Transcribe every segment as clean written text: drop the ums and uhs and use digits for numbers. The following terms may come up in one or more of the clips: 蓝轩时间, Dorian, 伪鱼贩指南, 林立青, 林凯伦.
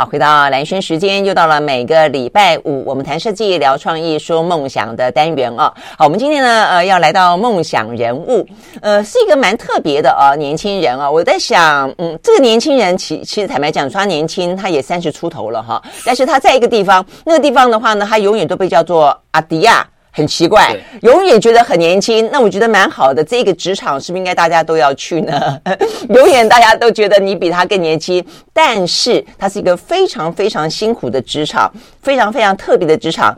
好，回到蓝轩时间，又到了每个礼拜五，我们谈设计、聊创意、说梦想的单元哦。好，我们今天呢，要来到梦想人物，是一个蛮特别的年轻人啊。我在想，这个年轻人其实坦白讲，说他年轻，他也30出头了哈，但是他在一个地方，那个地方的话呢，他永远都被叫做阿迪亚。很奇怪，永远觉得很年轻，那我觉得蛮好的。这个职场是不是应该大家都要去呢？永远大家都觉得你比他更年轻，但是它是一个非常非常辛苦的职场，非常非常特别的职场。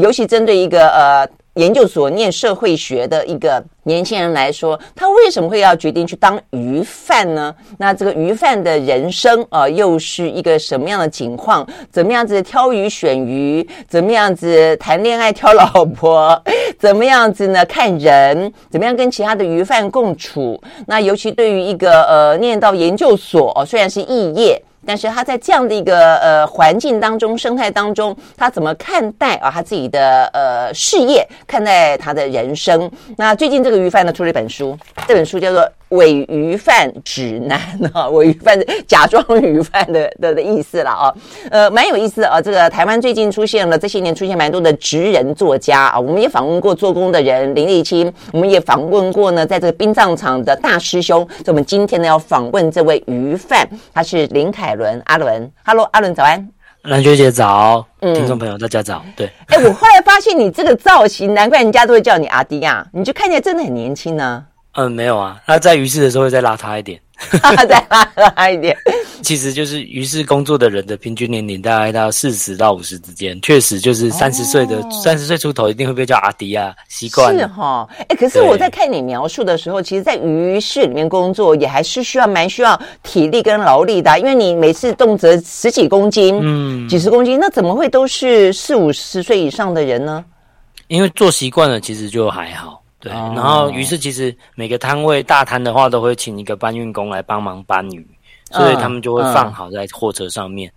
尤其针对一个研究所念社会学的一个年轻人来说，他为什么会要决定去当鱼贩呢？那这个鱼贩的人生又是一个什么样的情况？怎么样子挑鱼选鱼？怎么样子谈恋爱挑老婆？怎么样子呢？看人，怎么样跟其他的鱼贩共处？那尤其对于一个念到研究所虽然是肄业，但是他在这样的一个环境当中、生态当中，他怎么看待他自己的事业，看待他的人生？那最近这个鱼贩呢出了一本书，这本书叫做《伪鱼贩指南》啊，伪鱼贩假装鱼贩的意思了啊，蛮有意思的啊。这个台湾最近出现了，这些年出现蛮多的职人作家啊，我们也访问过做工的人林立青，我们也访问过呢，在这个殡葬场的大师兄。所以我们今天呢要访问这位鱼贩，他是林凯伦阿伦。Hello， 阿伦早安。蓝学姐早，听众朋友大家早。对，我后来发现你这个造型，难怪人家都会叫你阿迪亚，你就看起来真的很年轻呢。没有啊，那在鱼市的时候会再邋遢一点。再邋遢一点。其实就是鱼市工作的人的平均年龄大概到40到50之间，确实就是30岁出头一定会被叫阿迪啊，习惯了。是齁。可是我在看你描述的时候，其实在鱼市里面工作也还是蛮需要体力跟劳力的因为你每次动辄十几公斤几十公斤，那怎么会都是40、50岁以上的人呢？因为做习惯了其实就还好。对，然后于是其实每个摊位大摊的话都会请一个搬运工来帮忙搬鱼，所以他们就会放好在货车上面。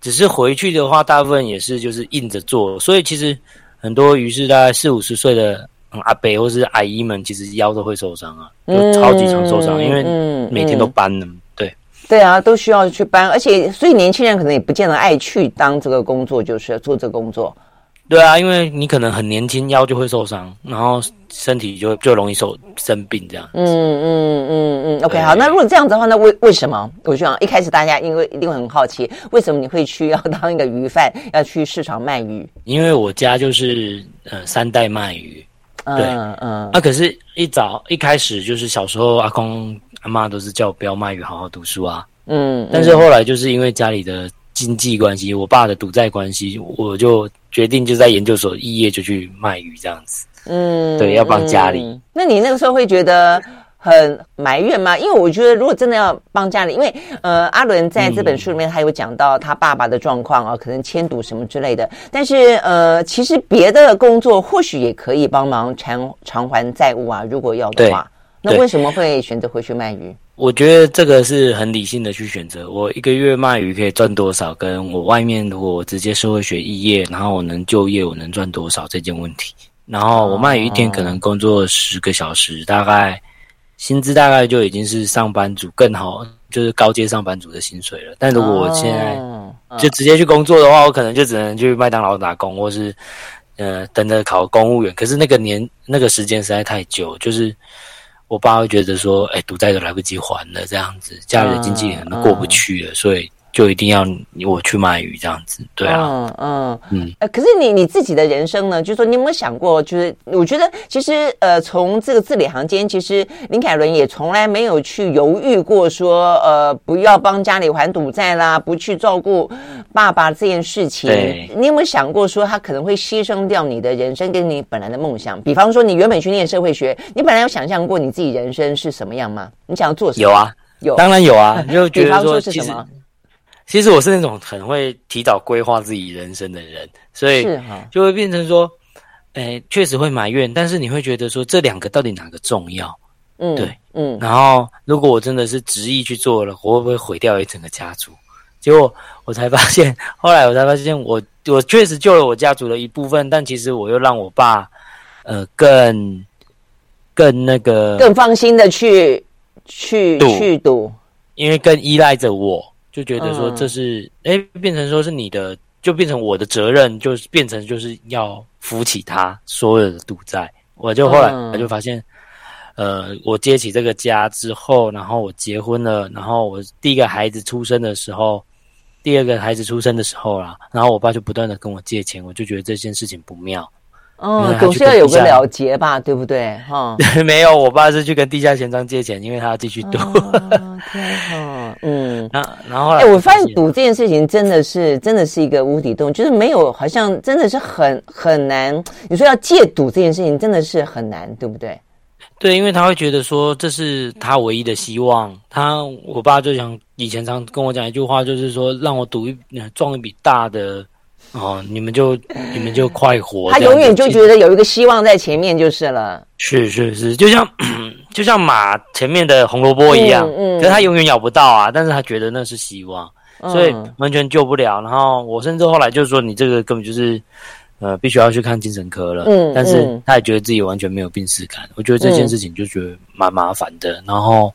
只是回去的话，大部分也是就是硬着做，所以其实很多鱼是大概40、50岁的阿伯或是阿姨们，其实腰都会受伤啊，就超级常受伤，因为每天都搬呢。对啊，都需要去搬，而且所以年轻人可能也不见得爱去当这个工作，就是做这个工作。对啊，因为你可能很年轻，腰就会受伤，然后身体就容易生病这样。OK， 好，那如果这样子的话，那为什么？我就想一开始大家因为一定会很好奇，为什么你会去要当一个鱼贩，要去市场卖鱼？因为我家就是3代卖鱼，对，可是一开始就是小时候阿公阿嬤都是叫我不要卖鱼，好好读书啊，但是后来就是因为家里的经济关系，我爸的赌债关系，我就决定就在研究所肄业就去卖鱼这样子。对，要帮家里。那你那个时候会觉得很埋怨吗？因为我觉得如果真的要帮家里，因为阿伦在这本书里面他有讲到他爸爸的状况啊，可能迁赌什么之类的。但是其实别的工作或许也可以帮忙偿还债务啊，如果要的话。那为什么会选择回去卖鱼？我觉得这个是很理性的去选择，我一个月卖鱼可以赚多少，跟我外面如果我直接社会学肄业，然后我能就业我能赚多少这件问题。然后我卖鱼一天可能工作10个小时，大概薪资大概就已经是上班族更好，就是高阶上班族的薪水了。但如果我现在就直接去工作的话，我可能就只能去麦当劳打工，或是等着考公务员。可是那个时间实在太久，就是我爸会觉得说，赌债都来不及还了，这样子，家里的经济可能过不去了，所以就一定要我去卖鱼这样子，对啊，可是你自己的人生呢？就是说，你有没有想过？就是我觉得，其实从这个字里行间，其实林凯伦也从来没有去犹豫过说，不要帮家里还赌债啦，不去照顾爸爸这件事情。你有没有想过说，他可能会牺牲掉你的人生跟你本来的梦想？比方说，你原本去念社会学，你本来有想象过你自己人生是什么样吗？你想要做什么？有啊，有，当然有啊，就觉得说，其实我是那种很会提早规划自己人生的人，所以就会变成说，确实会埋怨，但是你会觉得说这两个到底哪个重要？对，然后如果我真的是执意去做了，我会不会毁掉一整个家族？结果后来我才发现我确实救了我家族的一部分，但其实我又让我爸更那个更放心的去赌，因为更依赖着我。就觉得说这是变成说是你的，就变成我的责任，就变成就是要扶起他所有的赌债。我就后来我就发现我接起这个家之后，然后我结婚了，然后我第一个孩子出生的时候，第二个孩子出生的时候啦，然后我爸就不断的跟我借钱，我就觉得这件事情不妙。总是要有个了结吧，对不对？没有，我爸是去跟地下钱庄借钱，因为他要继续赌。然后我发现赌这件事情真的是一个无底洞，就是没有，好像真的是很难。你说要戒赌这件事情真的是很难，对不对？对，因为他会觉得说这是他唯一的希望。我爸就想以前常跟我讲一句话，就是说让我赌撞一笔大的，你们就快活。他永远就觉得有一个希望在前面就是了。是，就像马前面的红萝卜一样，可是他永远咬不到啊，但是他觉得那是希望，所以完全救不了。然后我甚至后来就说你这个根本就是。必须要去看精神科了，但是他也觉得自己完全没有病识感，我觉得这件事情就觉得蛮麻烦的。然后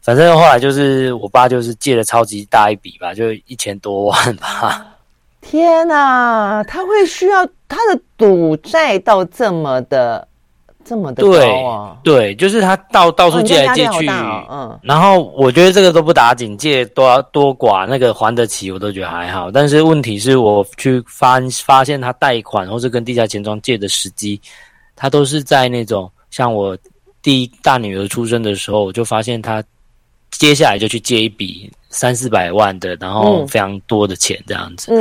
反正后来就是我爸就是借了超级大一笔吧，就1000多万吧。天哪，他会需要他的赌债到这么的高啊？对，就是他到处借来借去，然后我觉得这个都不打紧，借多寡那个还得起，我都觉得还好。但是问题是我去发现他贷款或是跟地下钱庄借的时机，他都是在那种像我第一大女儿出生的时候，我就发现他接下来就去借一笔300-400万的，然后非常多的钱这样子。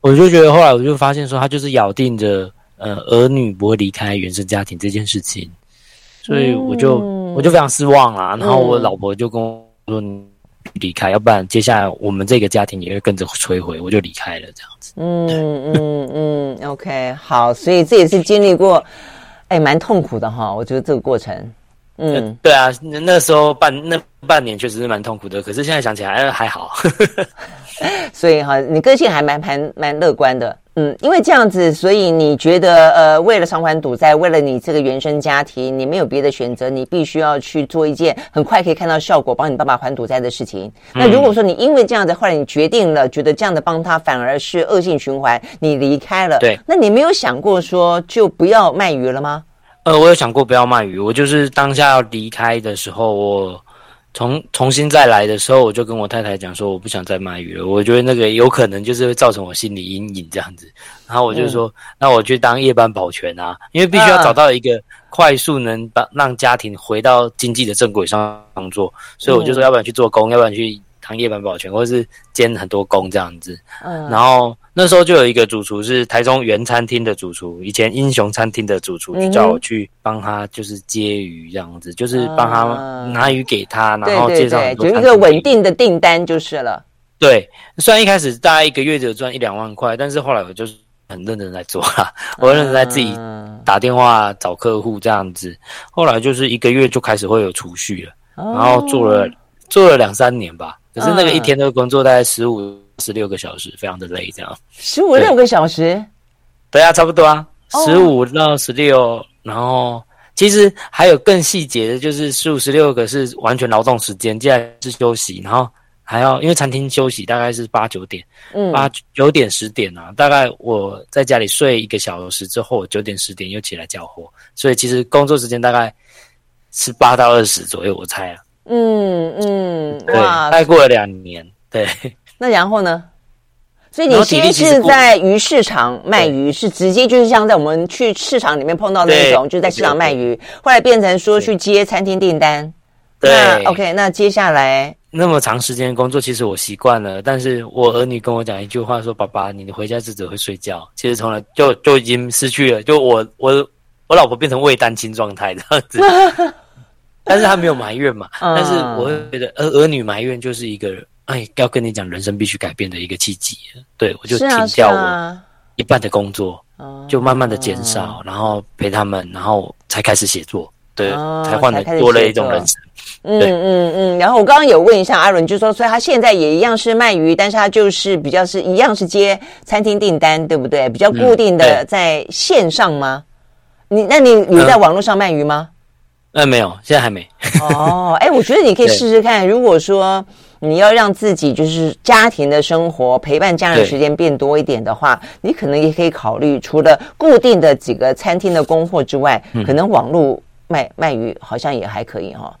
我就觉得后来我就发现说他就是咬定着。儿女不会离开原生家庭这件事情，所以我就非常失望啦。然后我老婆就跟我说：“你离开，要不然接下来我们这个家庭也会跟着摧毁。”我就离开了，这样子。OK， 好，所以这也是经历过，蛮痛苦的哈。我觉得这个过程，对啊，那时候那半年确实是蛮痛苦的，可是现在想起来还好。所以哈，你个性还蛮乐观的。因为这样子，所以你觉得为了偿还赌债，为了你这个原生家庭，你没有别的选择，你必须要去做一件很快可以看到效果，帮你爸爸还赌债的事情。那如果说你因为这样子，后来你决定了，觉得这样的帮他反而是恶性循环，你离开了，对，那你没有想过说就不要卖鱼了吗？我有想过不要卖鱼，我就是当下要离开的时候，我重新再来的时候，我就跟我太太讲说，我不想再卖鱼了。我觉得那个有可能就是会造成我心理阴影这样子。然后我就说，那我去当夜班保全啊，因为必须要找到一个快速能让家庭回到经济的正轨上做。所以我就说，要不然去做工，要不然去当夜班保全，或是兼很多工这样子。然后那时候就有一个主厨是台中原餐厅的主厨，以前英雄餐厅的主厨，就叫我去帮他就是接鱼这样子，就是帮他拿鱼给他，然后介绍很多餐厅。对，有一个稳定的订单就是了。对，虽然一开始大概一个月只有赚1-2万块，但是后来我就是很认真在做啦，我认真在自己打电话找客户这样子。后来就是一个月就开始会有储蓄了，然后做了2-3年吧。可是那个一天的工作大概15-16个小时，非常的累这样。15-16个小时？对啊，差不多啊，15到16。然后其实还有更细节的，就是15-16个是完全劳动时间，接下来是休息，然后还要因为餐厅休息大概是8-9点，8-9点10点啊，大概我在家里睡1个小时之后，9点10点又起来交货，所以其实工作时间大概18到20左右，我猜啊。大概过了2年，对。那然后呢？所以你先是在鱼市场卖鱼，是直接就是像在我们去市场里面碰到那种，就是在市场卖鱼，后来变成说去接餐厅订单。对，那 OK， 那接下来那么长时间的工作，其实我习惯了，但是我儿女跟我讲一句话说：“爸爸，你回家只会睡觉。”其实从来就已经失去了，就我老婆变成未单亲状态这样子。但是他没有埋怨嘛，但是我会觉得儿女埋怨就是一个要跟你讲人生必须改变的一个契机。对，我就停掉我一半的工作，就慢慢的减少，然后陪他们，然后才开始写作。对，才换了多了一种人生。然后我刚刚有问一下阿伦，就说所以他现在也一样是卖鱼，但是他就是比较是一样是接餐厅订单，对不对？比较固定的在线上吗？那你有在网络上卖鱼吗？没有，现在还没。我觉得你可以试试看。如果说你要让自己就是家庭的生活陪伴家人时间变多一点的话，你可能也可以考虑除了固定的几个餐厅的供货之外，可能网络卖鱼好像也还可以哈。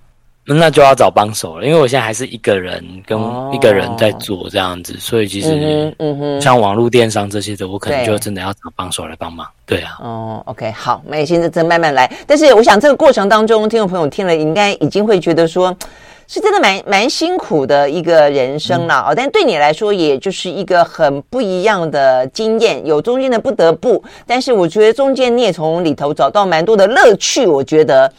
那就要找帮手了，因为我现在还是一个人跟一个人在做这样子，所以其实像网络电商这些的，我可能就真的要找帮手来帮忙。对啊，哦 ，OK， 好，那现在再慢慢来。但是我想这个过程当中，听众朋友听了应该已经会觉得说，是真的蛮辛苦的一个人生了但对你来说也就是一个很不一样的经验，有中间的不得不，但是我觉得中间你也从里头找到蛮多的乐趣，我觉得。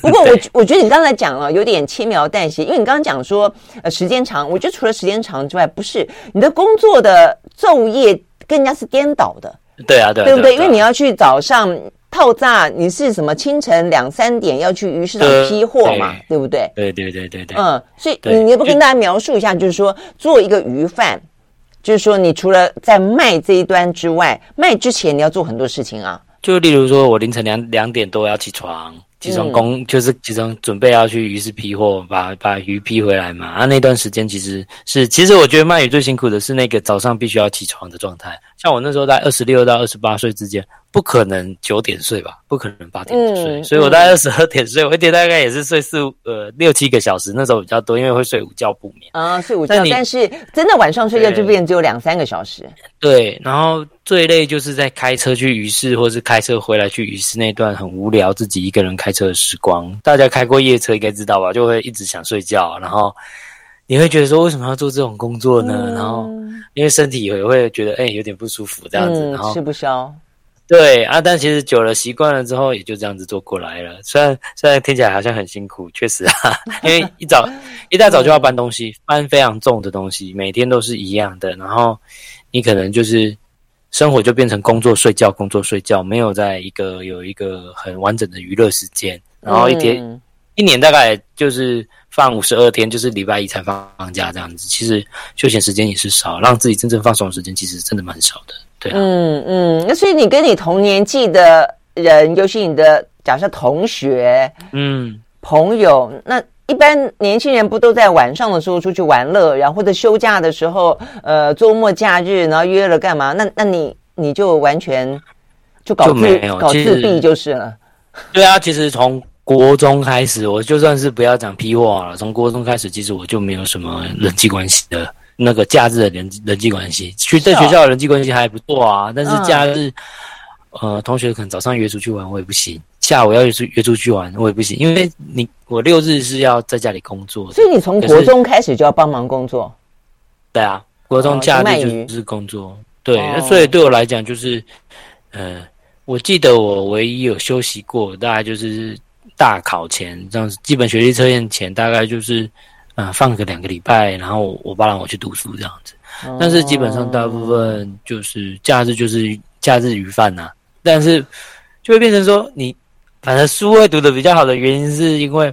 不过我觉得你刚才讲了有点轻描淡写，因为你刚刚讲说时间长，我觉得除了时间长之外，不是你的工作的昼夜跟人家是颠倒的。对啊，对啊，对不对？因为你要去早上套炸，你是什么清晨2-3点要去鱼市场批货嘛，对不对？对对对对对。嗯，所以你要不跟大家描述一下，就是说做一个鱼贩，就是说你除了在卖这一端之外，卖之前你要做很多事情啊。就例如说我凌晨2点多要起床，起床准备要去鱼市批货，把鱼批回来嘛。啊，那段时间其实我觉得卖鱼最辛苦的是那个早上必须要起床的状态。像我那时候在26到28岁之间，不可能9点睡吧，不可能8点睡，所以我大概22点睡，我一天大概也是睡6-7个小时，那时候比较多，因为会睡午觉不眠啊，睡午觉。但是真的晚上睡觉就变只有2-3个小时。对，然后最累就是在开车去鱼市，或是开车回来去鱼市那段很无聊，自己一个人开车的时光。大家开过夜车应该知道吧，就会一直想睡觉，然后你会觉得说为什么要做这种工作呢？然后因为身体也会觉得有点不舒服这样子，然后吃不消。对啊，但其实久了习惯了之后，也就这样子做过来了。虽然听起来好像很辛苦，确实啊，因为一大早就要搬东西，搬非常重的东西，每天都是一样的。然后你可能就是生活就变成工作睡觉，工作睡觉，没有在有一个很完整的娱乐时间。然后一年大概就是放52天，就是礼拜一才放假这样子。其实休闲时间也是少，让自己真正放松的时间其实真的蛮少的。那所以你跟你同年纪的人，尤其你的假设同学朋友，那一般年轻人不都在晚上的时候出去玩乐，然后或者休假的时候周末假日然后约了干嘛，那你就完全就搞自闭就是了。对啊，其实从国中开始，我就算是不要讲批货了，从国中开始其实我就没有什么人际关系的，那个假日的人际关系，去在学校的人际关系还不错啊，但是假日同学可能早上约出去玩我也不行，下午要约出去玩我也不行，因为我6日是要在家里工作的。所以你从国中开始就要帮忙工作？对啊，国中假日就是工作。对，所以对我来讲就是我记得我唯一有休息过大概就是大考前这样子，基本学历测验前大概就是放个2个礼拜，然后我爸让我去读书这样子。但是基本上大部分就是假日鱼贩啊，但是就会变成说你反正书会读得比较好的原因是因为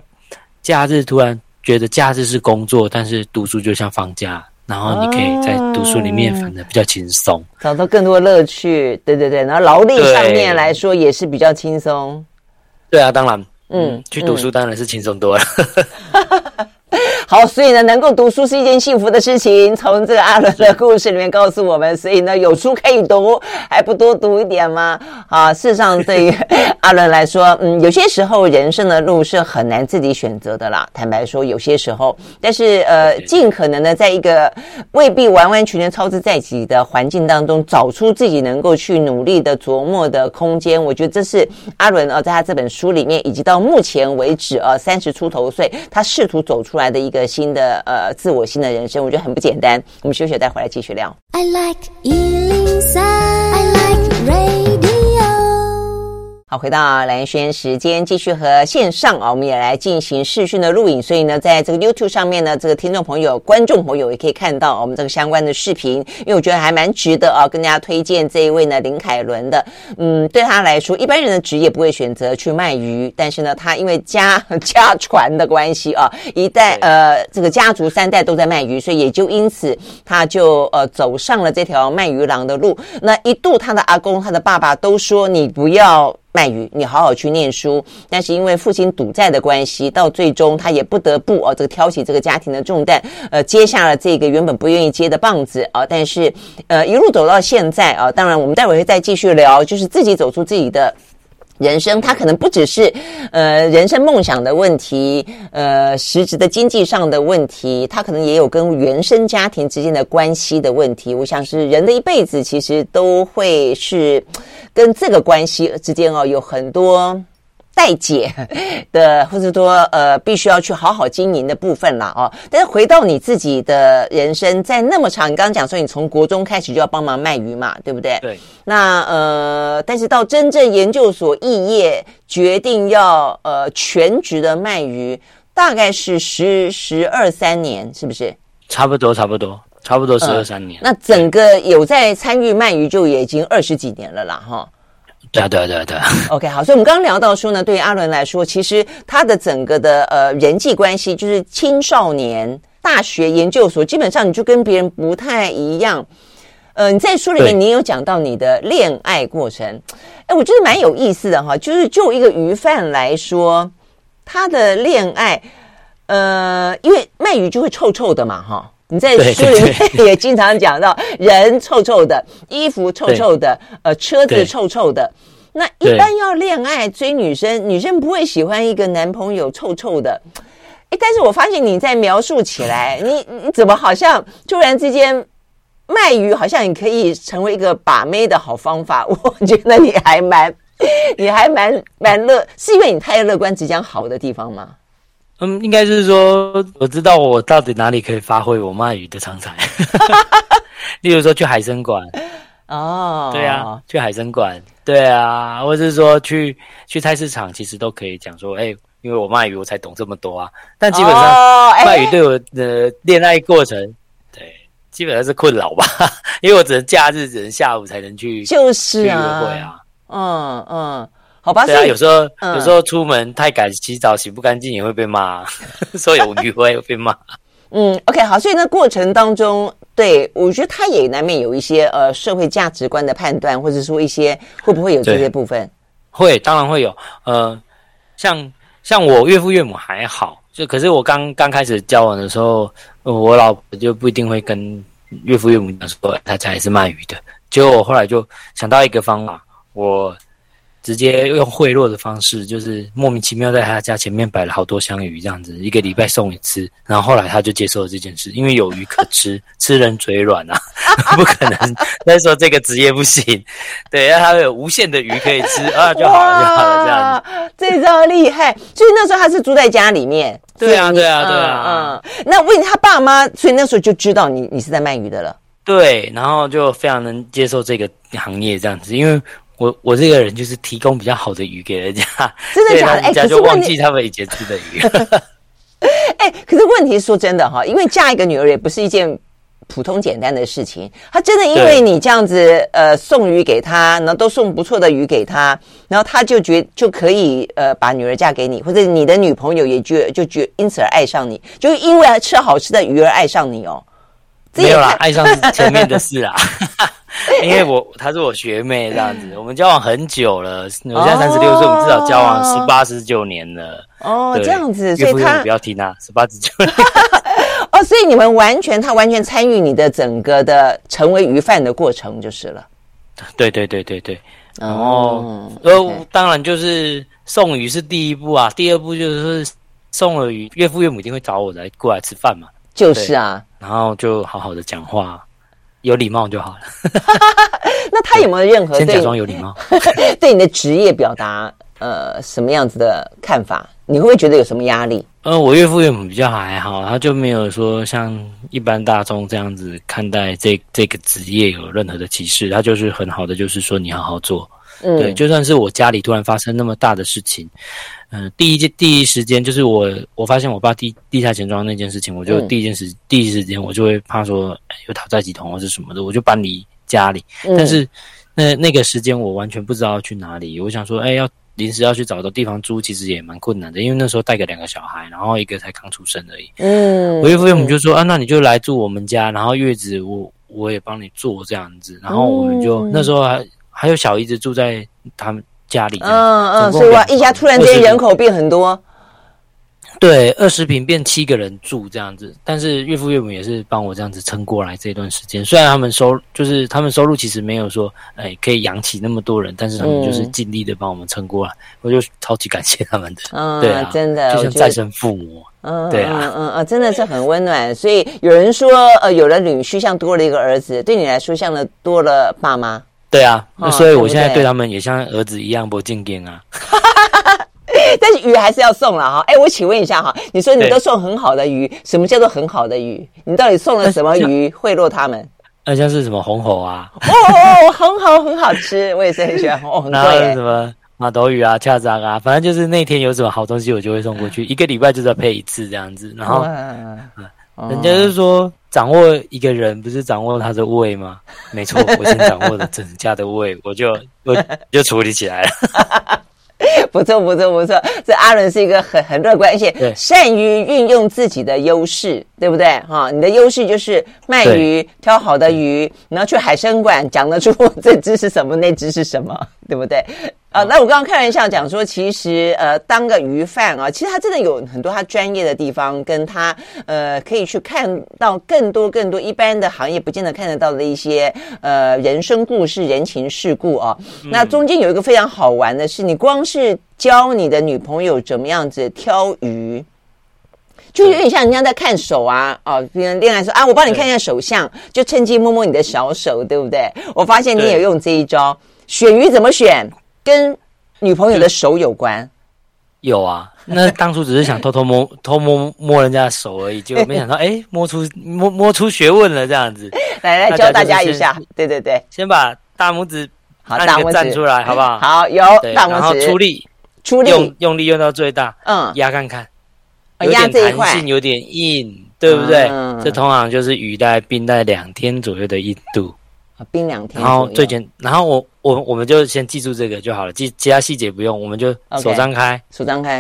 假日突然觉得假日是工作，但是读书就像放假，然后你可以在读书里面反正比较轻松，找到更多乐趣。对对对，然后劳力上面来说也是比较轻松。对啊，当然去读书当然是轻松多了好，所以呢能够读书是一件幸福的事情，从这个阿伦的故事里面告诉我们，所以呢有书可以读还不多读一点吗？啊，事实上对于阿伦来说有些时候人生的路是很难自己选择的啦，坦白说有些时候，但是尽可能的在一个未必完完全全操之在己的环境当中，找出自己能够去努力的琢磨的空间，我觉得这是阿伦在他这本书里面以及到目前为止30出头岁他试图走出来的一个新的自我新的人生，我觉得很不简单。我们休息再回来继续聊。 I like 103 I like radio。 好，回到蓝轩时间，继续和线上我们也来进行视讯的录影，所以呢在这个 YouTube 上面呢，这个听众朋友观众朋友也可以看到我们这个相关的视频，因为我觉得还蛮值得跟大家推荐这一位呢林凯伦的。对他来说一般人的职业不会选择去卖鱼，但是呢他因为家传的关系一代这个家族3代都在卖鱼，所以也就因此他就走上了这条卖鱼郎的路。那一度他的阿公他的爸爸都说你不要卖鱼，你好好去念书。但是因为父亲赌债的关系，到最终他也不得不这个挑起这个家庭的重担，接下了这个原本不愿意接的棒子啊。但是一路走到现在啊，当然我们待会会再继续聊，就是自己走出自己的人生，它可能不只是人生梦想的问题，实质的经济上的问题，它可能也有跟原生家庭之间的关系的问题。我想是人的一辈子其实都会是跟这个关系之间有很多待解的，或者说必须要去好好经营的部分啦但是回到你自己的人生，在那么长，你刚刚讲说你从国中开始就要帮忙卖鱼嘛，对不对？对。那但是到真正研究所肄业，决定要全职的卖鱼，大概是十二三年，是不是？差不多12、13年。那整个有在参与卖鱼就也已经20几年了啦，哈。对啊 OK 好，所以我们刚刚聊到说呢，对于阿伦来说，其实他的整个的人际关系，就是青少年、大学、研究所，基本上你就跟别人不太一样。你在书里面你有讲到你的恋爱过程，哎，我觉得蛮有意思的哈，就是就一个鱼贩来说，他的恋爱，因为卖鱼就会臭臭的嘛哈。你在书里面也经常讲到，人臭臭的，衣服臭臭的，车子臭臭的。那一般要恋爱追女生，女生不会喜欢一个男朋友臭臭的。哎，但是我发现你在描述起来，你怎么好像突然之间卖鱼，好像你可以成为一个把妹的好方法？我觉得你还蛮乐，是因为你太乐观只讲好的地方吗？应该是说，我知道我到底哪里可以发挥我卖鱼的长才，例如说去海参馆，对啊，去海参馆，对啊，或是说去菜市场，其实都可以讲说，因为我卖鱼，我才懂这么多啊。但基本上，卖鱼对我的恋爱过程，对，基本上是困扰吧，因为我只能假日，只能下午才能去，就是啊，约会啊，好吧，对啊，有时候出门太赶，洗澡洗不干净也会被骂，所以有鱼会被骂。OK 好，所以那过程当中，对，我觉得他也难免有一些社会价值观的判断，或者说一些会不会有这些部分？会，当然会有。像我岳父岳母还好，可是我刚开始交往的时候，我老婆就不一定会跟岳父岳母讲说他家也是卖鱼的。结果我后来就想到一个方法，我直接用贿赂的方式，就是莫名其妙在他家前面摆了好多箱鱼，这样子一个礼拜送一次。然后后来他就接受了这件事，因为有鱼可吃，吃人嘴软啊，不可能。那时候这个职业不行，对，让他有无限的鱼可以吃啊，就好了，这样子。这招厉害！所以那时候他是住在家里面。对啊。那问他爸妈，所以那时候就知道你是在卖鱼的了。对，然后就非常能接受这个行业这样子，因为我这个人就是提供比较好的鱼给人家，真的假的？人家就忘记他们以前吃的鱼。可是问题说真的哈，因为嫁一个女儿也不是一件普通简单的事情，她真的因为你这样子送鱼给她，然后都送不错的鱼给她，然后她就可以把女儿嫁给你，或者你的女朋友也就因此而爱上你，就因为吃好吃的鱼而爱上你哦。没有啦，爱上是前面的事啦。因为她是我学妹这样子，我们交往很久了。我现在36岁，我们至少交往18、19年了。这样子，所以不要听她18、19年。所以她完全参与你的整个的成为鱼贩的过程就是了。对。然后当然就是送鱼是第一步啊，第二步就是送了鱼，岳父岳母一定会找我来过来吃饭嘛。就是啊，然后就好好的讲话，有礼貌就好了。那他有没有任何先假装有礼貌对你的职业表达什么样子的看法？你会不会觉得有什么压力？我岳父岳母比较还好，他就没有说像一般大众这样子看待这个职业有任何的歧视，他就是很好的，就是说你好好做。对，就算是我家里突然发生那么大的事情，第一时间就是我发现我爸地下钱庄那件事情，我就第一时间我就会怕说有讨债集团或是什么的，我就搬离家里。但是那个时间我完全不知道要去哪里，我想说要临时要去找到地方租，其实也蛮困难的，因为那时候带个2个小孩，然后一个才刚出生而已。我岳父岳母就说那你就来住我们家，然后月子我也帮你做这样子，然后我们就那时候还有小姨子住在他们家里。所以哇，一家突然之间人口变很多。对，20坪变7个人住这样子，但是岳父岳母也是帮我这样子撑过来这段时间。虽然他们收入其实没有说，可以养起那么多人，但是他们就是尽力的帮我们撑过来，我就超级感谢他们的。对啊，真的，就像再生父母。对啊，真的是很温暖。所以有人说，有了女婿像多了一个儿子，对你来说像了多了爸妈。对啊，所以我现在对他们也像儿子一样不敬敬啊。但是鱼还是要送了哈。我请问一下哈，你说你都送很好的鱼，什么叫做很好的鱼？你到底送了什么鱼贿赂他们？像是什么红喉啊？红喉很好吃，我也是很喜欢红喉，很贵。然后什么马斗鱼啊、恰杂啊，反正就是那天有什么好东西，我就会送过去。一个礼拜就是要配一次这样子。然后，人家就说掌握一个人不是掌握他的胃吗？没错，我先掌握了整家的胃，我就处理起来了。不错不错不错，这阿伦是一个很乐观，而且善于运用自己的优势，对不对哈？你的优势就是卖鱼，挑好的鱼，然后去海参馆讲得出这只是什么，那只是什么，对不对？那我刚刚开玩笑讲说，其实当个鱼贩啊，其实他真的有很多他专业的地方，跟他可以去看到更多一般的行业不见得看得到的一些人生故事、人情世故啊。那中间有一个非常好玩的是，你光是教你的女朋友怎么样子挑鱼，就有点像人家在看手啊，别人恋爱说啊，我帮你看一下手相，就趁机摸摸你的小手，对不对？我发现你也用这一招，选鱼怎么选？跟女朋友的手有关，有啊。那当初只是想偷摸人家的手而已，结果没想到，摸出学问了这样子。来教大家一下，对对对，先把大拇指按个站出来，好不好？好，有大拇指，然后出力，用力用到最大，压看看，有点弹性，有点硬，对不对？这通常就是鱼大概冰在2天左右的硬度。冰2天，然后我们就先记住这个就好了，其他细节不用，我们就手张开，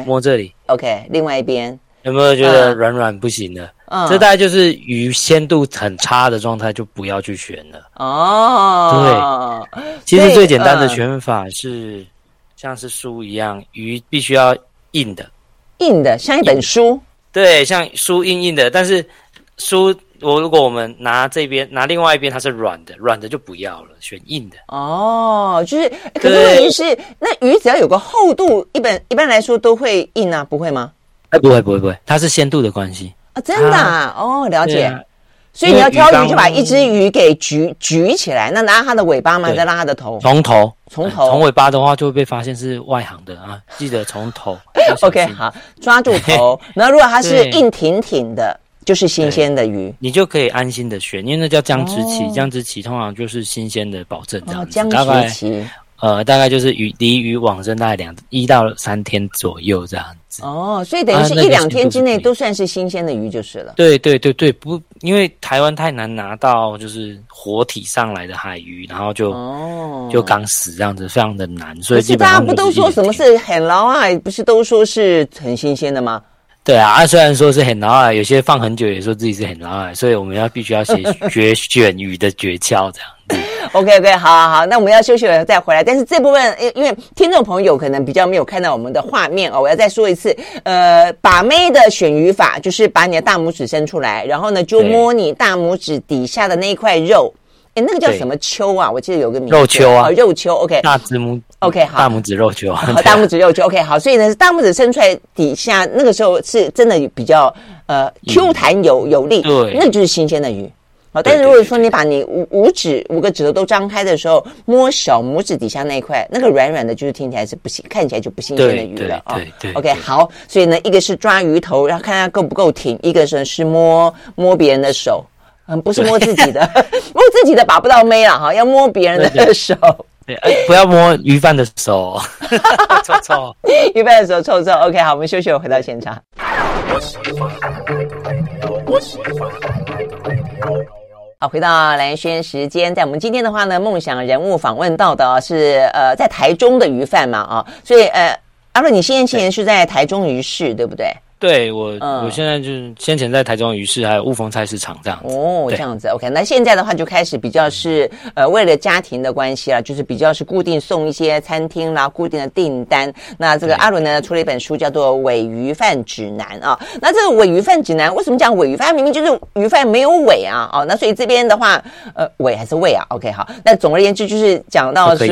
摸这里 ，OK， 另外一边有没有觉得软不行了？这大概就是鱼鲜度很差的状态，就不要去选了。哦，对，其实最简单的选法是像是书一样，鱼必须要硬的，像一本书，对，像书硬的，但是书。如果我们拿这边拿另外一边，它是软的就不要了，选硬的。就是可是问题是，那鱼只要有个厚度，一般来说都会硬啊，不会吗？不会，它是鲜度的关系啊，真的啊，了解。所以你要挑鱼，就把一只鱼给举起来，那拉它的尾巴嘛，再拉它的头。从头，从尾巴的话就会被发现是外行的啊，记得从头。OK， 好，抓住头。然后如果它是硬挺挺的。就是新鲜的鱼，你就可以安心的选，因为那叫僵直期，僵直期通常就是新鲜的保证这样子。僵直期，大概就是离鱼往生大概1到3天左右这样子。所以等于是1-2天之内都算是新鲜的鱼就是了。对，不，因为台湾太难拿到就是活体上来的海鱼，然后就刚死这样子，非常的难。所以基本上大家不都说什么是很捞啊，不是都说是很新鲜的吗？对啊，虽然说是很老啊，有些放很久也说自己是很老啊，所以我们必须要选鱼的诀窍这样子。OK， 好，那我们要休息了再回来。但是这部分因为听众朋友可能比较没有看到我们的画面我要再说一次，把妹的选鱼法就是把你的大拇指伸出来，然后呢就摸你大拇指底下的那一块肉。那个叫什么丘啊？我记得有个名字，肉丘啊，肉丘。OK， 大拇指肉丘啊，大拇指肉丘。OK， 好，所以呢，是大拇指伸出来底下，那个时候是真的比较Q 弹有力，对，那就是新鲜的鱼。好，但是如果说你把你五个指头都张开的时候，摸小拇指底下那一块，那个软软的，就是听起来是不行，看起来就不新鲜的鱼了啊。对。OK， 好，所以呢，一个是抓鱼头，然后看它够不够挺；一个是摸别人的手。不是摸自己的，摸自己的把不到妹了哈，要摸别人的手。对，不要摸鱼贩的手，臭。鱼贩的手臭。OK， 好，我们休息了，回到现场。好，回到蓝轩时间，在我们今天的话呢，梦想人物访问到的是在台中的鱼贩嘛，所以阿伦，你现在是在台中鱼市，对不对？对我现在就是先前在台中鱼市还有雾峰菜市场这样子哦，这样子 OK。那现在的话就开始比较是为了家庭的关系啦，就是比较是固定送一些餐厅啦，固定的订单。那这个阿伦呢出了一本书叫做《尾鱼饭指南》啊。那这个尾鱼饭指南为什么讲尾鱼饭？它明明就是鱼饭没有尾啊，哦，那所以这边的话尾还是胃啊 OK 好。那总而言之就是讲到说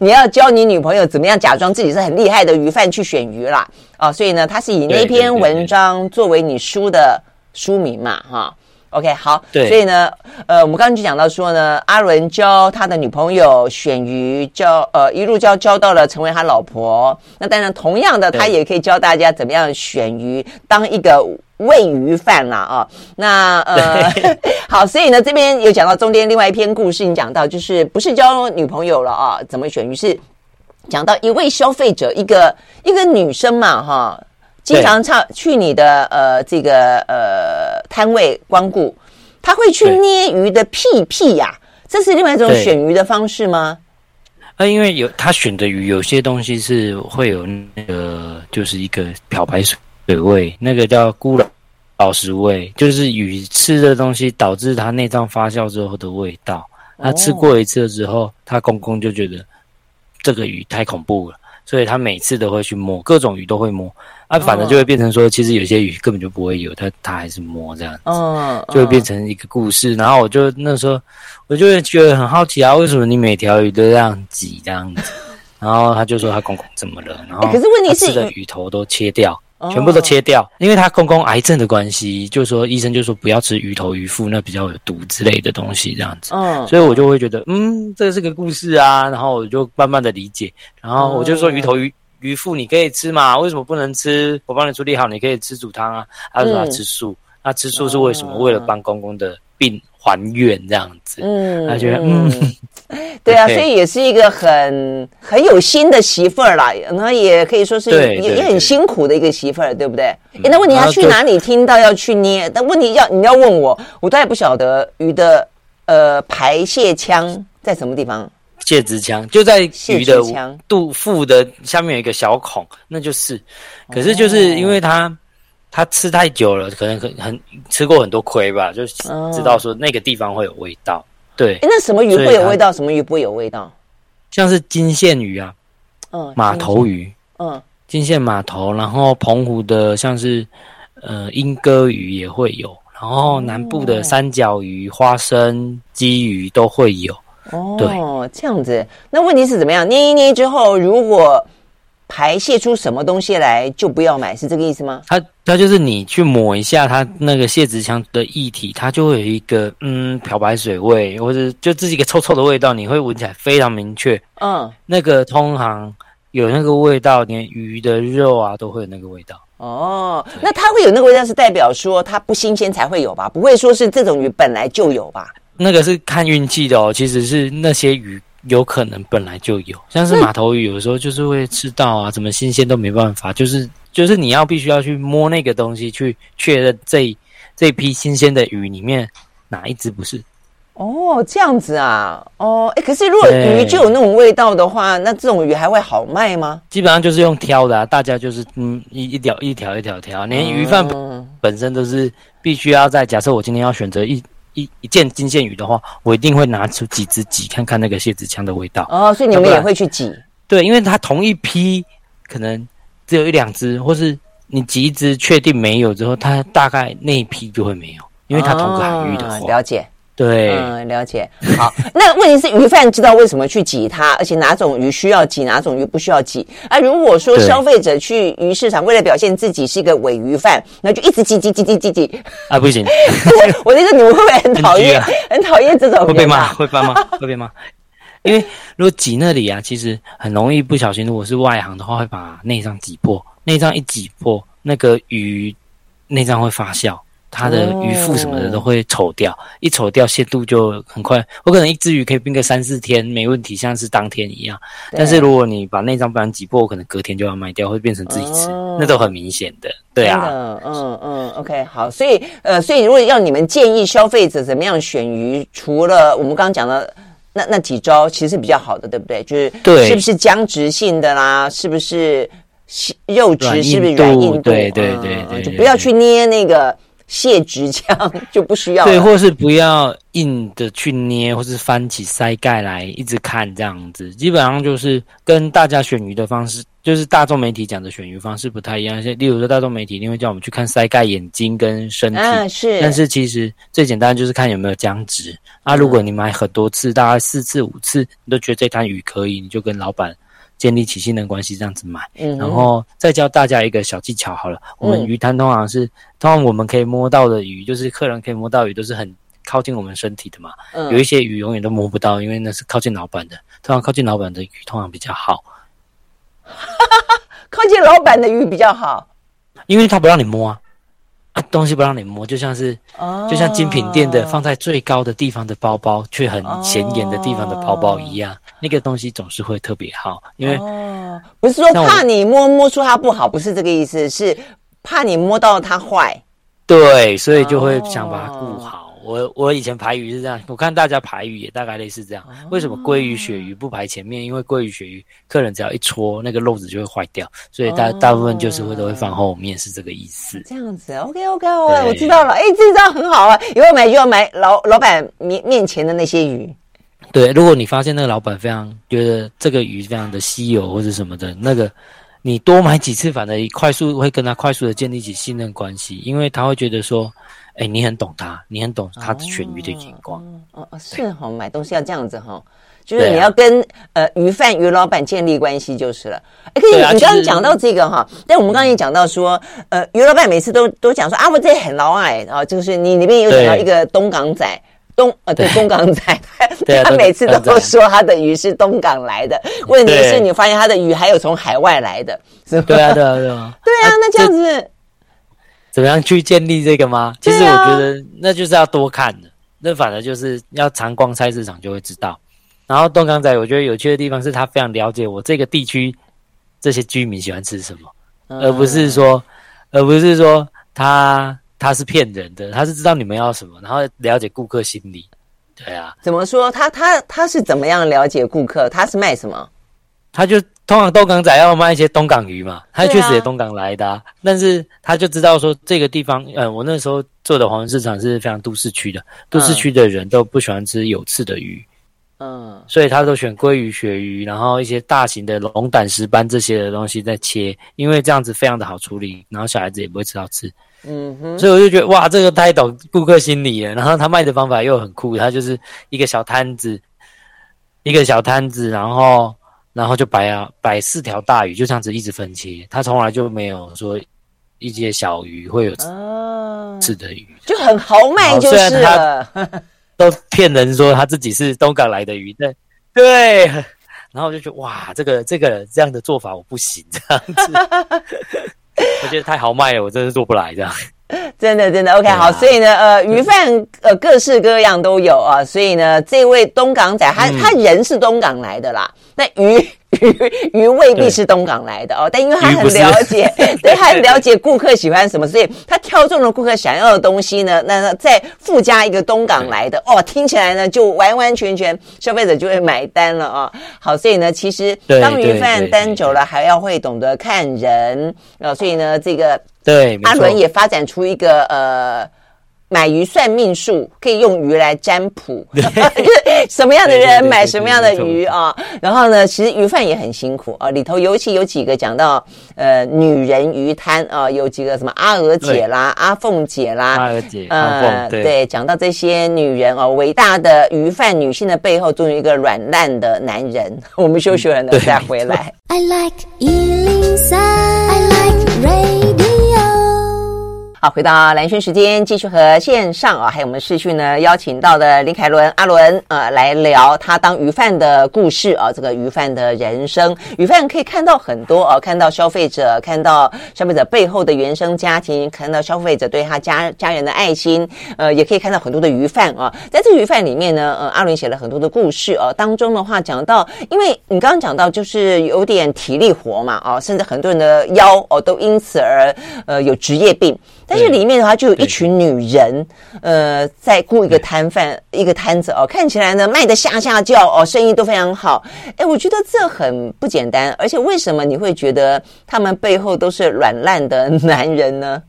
你要教你女朋友怎么样假装自己是很厉害的鱼贩去选鱼啦。哦，所以呢，它是以那篇文章作为你书的书名嘛，哈。OK， 好，对。所以呢，我们刚刚就讲到说呢，阿伦教他的女朋友选鱼，一路教到了成为他老婆。那当然，同样的，他也可以教大家怎么样选鱼，当一个喂鱼饭啦，啊。那好，所以呢，这边有讲到中间另外一篇故事，你讲到就是不是教女朋友了啊，怎么选鱼是。讲到一位消费者，一个女生嘛，哈，经常去你的摊位光顾，她会去捏鱼的屁屁呀，这是另外一种选鱼的方式吗？因为她选的鱼有些东西是会有那个就是一个漂白水味，那个叫咕老石味，就是鱼吃的东西导致它内脏发酵之后的味道。她吃过一次之后，她公公就觉得。这个鱼太恐怖了，所以他每次都会去摸，各种鱼都会摸啊，反正就会变成说，其实有些鱼根本就不会有，他还是摸这样子，就会变成一个故事。然后我就那时候，我就会觉得很好奇啊，为什么你每条鱼都这样挤这样子？然后他就说他公公怎么了？然后可是问题是，他吃的鱼头都切掉。全部都切掉，因为他公公癌症的关系，就说医生就说不要吃鱼头鱼腹，那比较有毒之类的东西这样子。所以我就会觉得，这是个故事啊，然后我就慢慢的理解，然后我就说鱼头鱼腹你可以吃嘛，为什么不能吃？我帮你处理好，你可以吃煮汤啊。他说他吃素，那吃素是为什么？为了帮公公的病还愿这样子。他觉得对啊，所以也是一个很有心的媳妇儿啦，然后也可以说是也很辛苦的一个媳妇儿，对不对？那问题他去哪里听到要去捏？但问题你要问我倒也不晓得鱼的排泄腔在什么地方？泄殖腔就在鱼的肚腹的下面有一个小孔，那就是。可是就是因为他吃太久了，可能很吃过很多亏吧，就知道说那个地方会有味道。对，那什么鱼会有味道？什么鱼不会有味道？像是金线鱼啊，马头鱼，金线马头，然后澎湖的像是莺歌鱼也会有，然后南部的三角鱼、花生、鲫鱼都会有。对，这样子。那问题是怎么样？捏一捏之后，如果排泄出什么东西来，就不要买，是这个意思吗？它就是你去抹一下它那个泄殖腔的液体，它就会有一个漂白水味，或者就自己一个臭臭的味道，你会闻起来非常明确。那个通常有那个味道，连鱼的肉啊都会有那个味道。那它会有那个味道，是代表说它不新鲜才会有吧？不会说是这种鱼本来就有吧？那个是看运气的哦，其实是那些鱼有可能本来就有，像是马头鱼，有时候就是会吃到啊，怎么新鲜都没办法，就是你必须要去摸那个东西，去确认这批新鲜的鱼里面哪一只不是。这样子啊。可是如果鱼就有那种味道的话，那这种鱼还会好卖吗？基本上就是用挑的啊，大家就是一条一条挑，连鱼贩本身都是必须要在，假设我今天要选择一件金线鱼的话，我一定会拿出几只挤，看看那个蟹子腔的味道。所以你们也会去挤？对，因为它同一批可能只有一两只，或是你挤一只确定没有之后，它大概那一批就会没有，因为它同个海域的话。了解。对，了解。好，那问题是鱼贩知道为什么去挤它，而且哪种鱼需要挤，哪种鱼不需要挤。如果说消费者去鱼市场为了表现自己是一个尾鱼贩，那就一直挤。不行。我觉得你们会不会很讨厌这种人？会被骂。因为如果挤那里啊，其实很容易不小心，如果是外行的话，会把内脏挤破。内脏一挤破，那个鱼内脏会发酵。它的鱼腹什么的都会丑掉，一丑掉鲜度就很快。我可能一只鱼可以冰个3-4天没问题，像是当天一样。但是如果你把内脏不然挤破，我可能隔天就要卖掉，会变成自己吃，那都很明显的。对啊，OK， 好。所以如果要你们建议消费者怎么样选鱼，除了我们刚刚讲的那几招，其实是比较好的，对不对？就是是不是僵直性的啦，是不是肉质是不是软硬度？对对对对，就不要去捏那个蟹汁腔，就不需要了。对，或是不要硬的去捏，或是翻起鳃盖来一直看这样子。基本上就是跟大家选鱼的方式，就是大众媒体讲的选鱼方式不太一样。例如说，大众媒体一定会叫我们去看鳃盖、眼睛跟身体，是。但是其实最简单就是看有没有僵直。啊，如果你买很多次，大概4次5次，你都觉得这摊鱼可以，你就跟老板建立起信任关系，这样子买，然后再教大家一个小技巧好了。我们鱼摊通常我们可以摸到的鱼，就是客人可以摸到的鱼，都是很靠近我们身体的嘛。有一些鱼永远都摸不到，因为那是靠近老板的。通常靠近老板的鱼通常比较好。靠近老板的鱼比较好，因为他不让你摸啊。东西不让你摸，就像精品店的放在最高的地方的包包，却很显眼的地方的包包一样，那个东西总是会特别好，因为不是说怕你摸出它不好，不是这个意思，是怕你摸到它坏。对，所以就会想把它顾好。我以前排鱼是这样，我看大家排鱼也大概类似这样。为什么鲑鱼、鳕鱼不排前面？因为鲑鱼、鳕鱼客人只要一戳，那个肉子就会坏掉，所以大部分就是都会放后面，是这个意思。这样子 ，OK， 我知道了。这招很好啊，以后买就要买老板面前的那些鱼。对，如果你发现那个老板非常觉得这个鱼非常的稀有或者什么的，那个你多买几次，反而会跟他快速的建立起信任关系，因为他会觉得说。你很懂他，你很懂他选鱼的眼光。是齁，买东西要这样子齁，就是你要跟鱼贩、鱼老板建立关系就是了。可是你刚刚讲到这个齁，但我们刚刚也讲到说，鱼老板每次都讲说啊，我这很老矮啊，就是你里面有讲到一个东港仔。东港仔，他每次都说他的鱼是东港来的，问题是你发现他的鱼还有从海外来的，是吧？对啊，那这样子。怎么样去建立这个吗？其实我觉得那就是要多看的，那反而就是要常逛菜市场就会知道。然后东港仔我觉得有趣的地方是他非常了解我这个地区这些居民喜欢吃什么，而不是说他是骗人的，他是知道你们要什么，然后了解顾客心理。对啊，怎么说？他是怎么样了解顾客？他是卖什么？他就通常东港仔要卖一些东港鱼嘛，他确实也东港来的啊，但是他就知道说这个地方，我那时候做的黄昏市场是非常都市区的，都市区的人都不喜欢吃有刺的鱼，所以他都选鲑鱼、鳕鱼，然后一些大型的龙胆、石斑这些的东西在切，因为这样子非常的好处理，然后小孩子也不会吃到刺。所以我就觉得哇，这个太懂顾客心理了，然后他卖的方法又很酷，他就是一个小摊子，然后就摆4条大鱼，就这样子一直分切，他从来就没有说一些小鱼会有刺的鱼，就很豪迈就是了。他都骗人说他自己是东港来的鱼，对。然后我就觉得哇，这个这样的做法我不行，这样子，我觉得太豪迈了，我真的做不来这样。真的 OK 好，所以呢鱼贩各式各样都有啊，所以呢这位东港仔他人是东港来的啦，那鱼未必是东港来的哦，但因为他很了解，对，他很了解顾客喜欢什么，所以他挑中了顾客想要的东西呢，那再附加一个东港来的哦，听起来呢就完完全全消费者就会买单了哦。好，所以呢其实当鱼贩单久了还要会懂得看人啊，所以呢这个对，阿伦也发展出一个买鱼算命术，可以用鱼来占卜，什么样的人买什么样的鱼啊。然后呢，其实鱼贩也很辛苦啊，里头尤其有几个讲到女人鱼摊啊，有几个什么阿娥姐啦、阿凤姐啦、阿娥姐、阿凤，对，讲到这些女人哦，伟大的鱼贩女性的背后，总有一个软烂的男人。我们休息了呢，再回来。I like 103, I like radio。好，回到蓝轩时间，继续和线上还有我们视讯呢邀请到的林凯伦阿伦来聊他当鱼贩的故事啊，这个鱼贩的人生，鱼贩可以看到很多啊，看到消费者，看到消费者背后的原生家庭，看到消费者对他家人的爱心，也可以看到很多的鱼贩啊。在这个鱼贩里面呢，阿伦写了很多的故事啊，当中的话讲到，因为你刚刚讲到就是有点体力活嘛啊，甚至很多人的腰哦都因此而有职业病。但是里面的话就有一群女人，在雇一个摊贩一个摊子哦，看起来呢卖得下下叫哦，生意都非常好。哎，我觉得这很不简单，而且为什么你会觉得他们背后都是软烂的男人呢？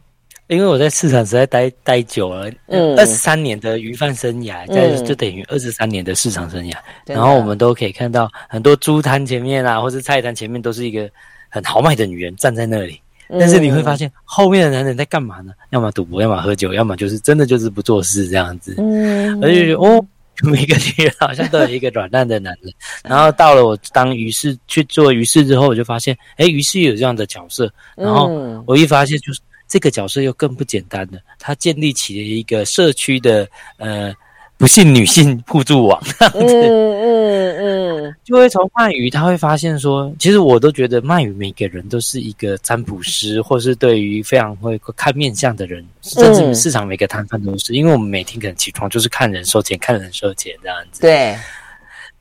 因为我在市场实在待久了，23年的鱼贩生涯，就等于23年的市场生涯。然后我们都可以看到很多猪摊前面啊，或是菜摊前面，都是一个很豪迈的女人站在那里。但是你会发现，后面的男人在干嘛呢？要么赌博，要么喝酒，要么就是真的就是不做事这样子。而且每个女人好像都有一个软烂的男人。然后到了我当鱼市去做鱼市之后，我就发现，鱼市有这样的角色。然后我一发现就是。这个角色又更不简单了，他建立起了一个社区的不幸女性互助网这样子，就会从卖鱼，他会发现说，其实我都觉得卖鱼每个人都是一个占卜师，或是对于非常会看面相的人，甚至市场每个摊贩都是，因为我们每天可能起床就是看人收钱，看人收钱这样子。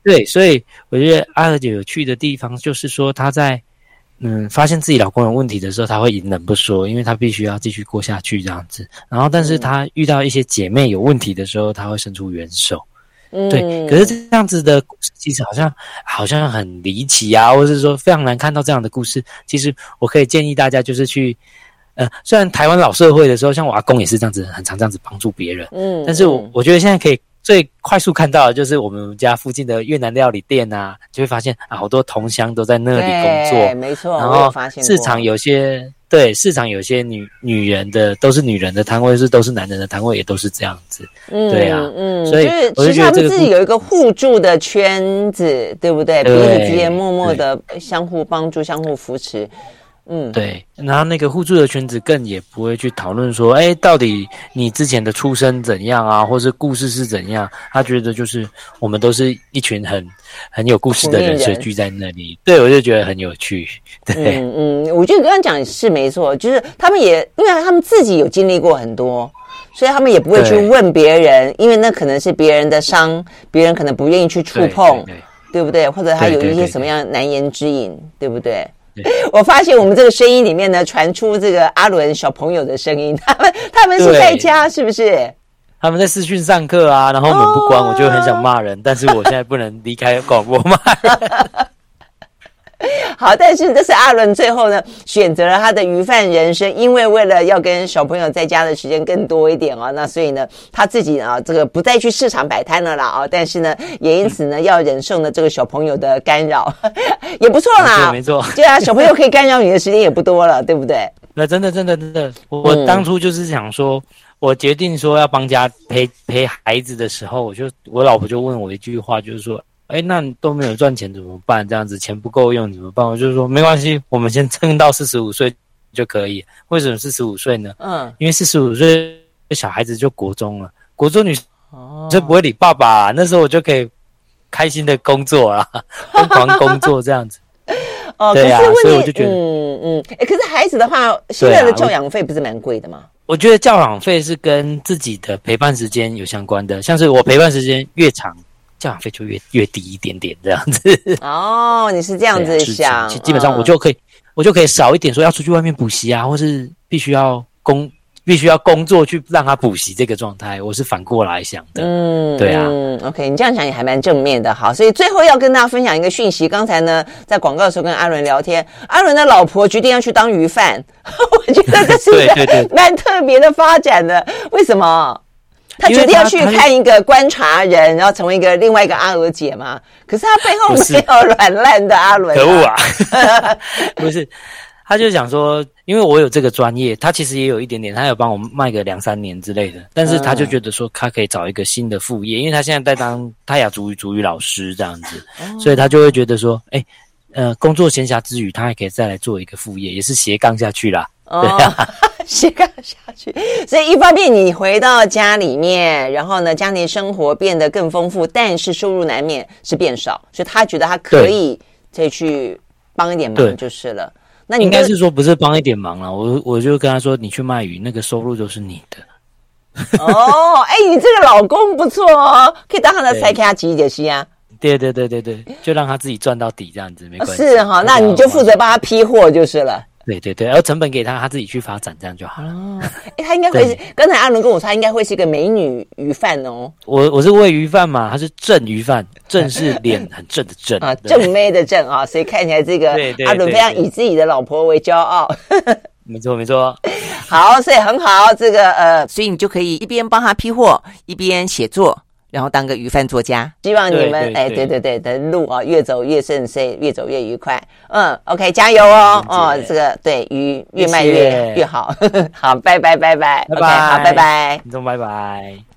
对，所以我觉得阿娥姐有趣的地方就是说，她在。发现自己老公有问题的时候，她会隐忍不说，因为她必须要继续过下去这样子。然后，但是她遇到一些姐妹有问题的时候，她会伸出援手。对，可是这样子的故事其实好像很离奇啊，或是说非常难看到这样的故事。其实我可以建议大家就是去，虽然台湾老社会的时候，像我阿公也是这样子，很常这样子帮助别人。但是我觉得现在可以。最快速看到的就是我们家附近的越南料理店啊，就会发现啊，好多同乡都在那里工作，没错。然后市场有些女人的都是女人的摊位，是都是男人的摊位，也都是这样子。对啊，所以我就觉得、这个、就是其实他们自己有一个互助的圈子，对不对？彼此之间默默的相互帮助、相互扶持。对，然后那个互助的圈子更也不会去讨论说，到底你之前的出身怎样啊，或是故事是怎样？他觉得就是我们都是一群很有故事的人，所以聚在那里。对，我就觉得很有趣。对，我觉得你刚刚讲是没错，就是他们也因为他们自己有经历过很多。所以他们也不会去问别人，因为那可能是别人的伤，别人可能不愿意去触碰，对不对？或者他有一些什么样难言之隐，对不对？我发现我们这个声音里面呢，传出这个阿伦小朋友的声音，他们是在家是不是？他们在视讯上课啊，然后门不关，我就很想骂人，但是我现在不能离开广播骂人。好，但是这是阿伦最后呢选择了他的鱼贩人生，因为为了要跟小朋友在家的时间更多一点啊，那所以呢他自己啊这个不再去市场摆摊了啦啊，但是呢也因此呢要忍受呢这个小朋友的干扰，也不错啦，没错，对啊，小朋友可以干扰你的时间也不多了，对不对？那真的，我当初就是想说。我决定说要帮家陪孩子的时候，我老婆就问我一句话，就是说，那你都没有赚钱怎么办？这样子钱不够用怎么办？我就说没关系，我们先撑到45岁就可以。为什么45岁呢？因为45岁小孩子就国中了，国中女就不会理爸爸啊，那时候我就可以开心的工作啦，疯狂工作这样子。对啊，所以我就觉得，可是孩子的话，现在的教养费不是蛮贵的吗？我觉得教养费是跟自己的陪伴时间有相关的，像是我陪伴时间越长，教养费就越低一点点这样子。哦，你是这样子想，基本上我就可以少一点说要出去外面补习啊，或是必须要工作去让他补习这个状态，我是反过来想的。对啊。OK， 你这样想也还蛮正面的。好，所以最后要跟大家分享一个讯息。刚才呢，在广告的时候跟阿伦聊天，阿伦的老婆决定要去当鱼贩，我觉得这是一个蛮特别的发展的。为什么？他决定要去看一个观察人，然后成为一个另外一个阿娥姐嘛。可是他背后没有软烂的阿伦，可恶啊！不是。他就想说，因为我有这个专业，他其实也有一点点，他有帮我卖个2-3年之类的，但是他就觉得说他可以找一个新的副业，因为他现在在当泰雅族语老师这样子，所以他就会觉得说，工作闲暇之余，他还可以再来做一个副业，也是斜杠下去啦。对啊，斜杠下去。所以一方面你回到家里面，然后呢，家庭生活变得更丰富，但是收入难免是变少，所以他觉得他可以再去帮一点忙就是了。那应该是说不是帮一点忙啦，我就跟他说，你去卖鱼，那个收入就是你的。你这个老公不错哦，可以当他的财卡吉姐西啊。对，就让他自己赚到底这样子，没关系。是哈，那你就负责帮他批货就是了。对对对，然后成本给他，他自己去发展，这样就好了。哦，他应该会是，刚才阿伦跟我说，他应该会是一个美女鱼贩哦。我是喂鱼贩嘛，他是正鱼贩，正是脸很正的正啊，正妹的正啊，所以看起来这个阿伦非常以自己的老婆为骄傲。没错没错，好，所以很好，这个所以你就可以一边帮他批货，一边写作。然后当个鱼贩作家，希望你们对的路啊，越走越顺遂，越走越愉快。嗯 ，OK， 加油哦哦，这个对鱼越卖越好。好，拜拜，OK，好，拜拜，你都拜拜。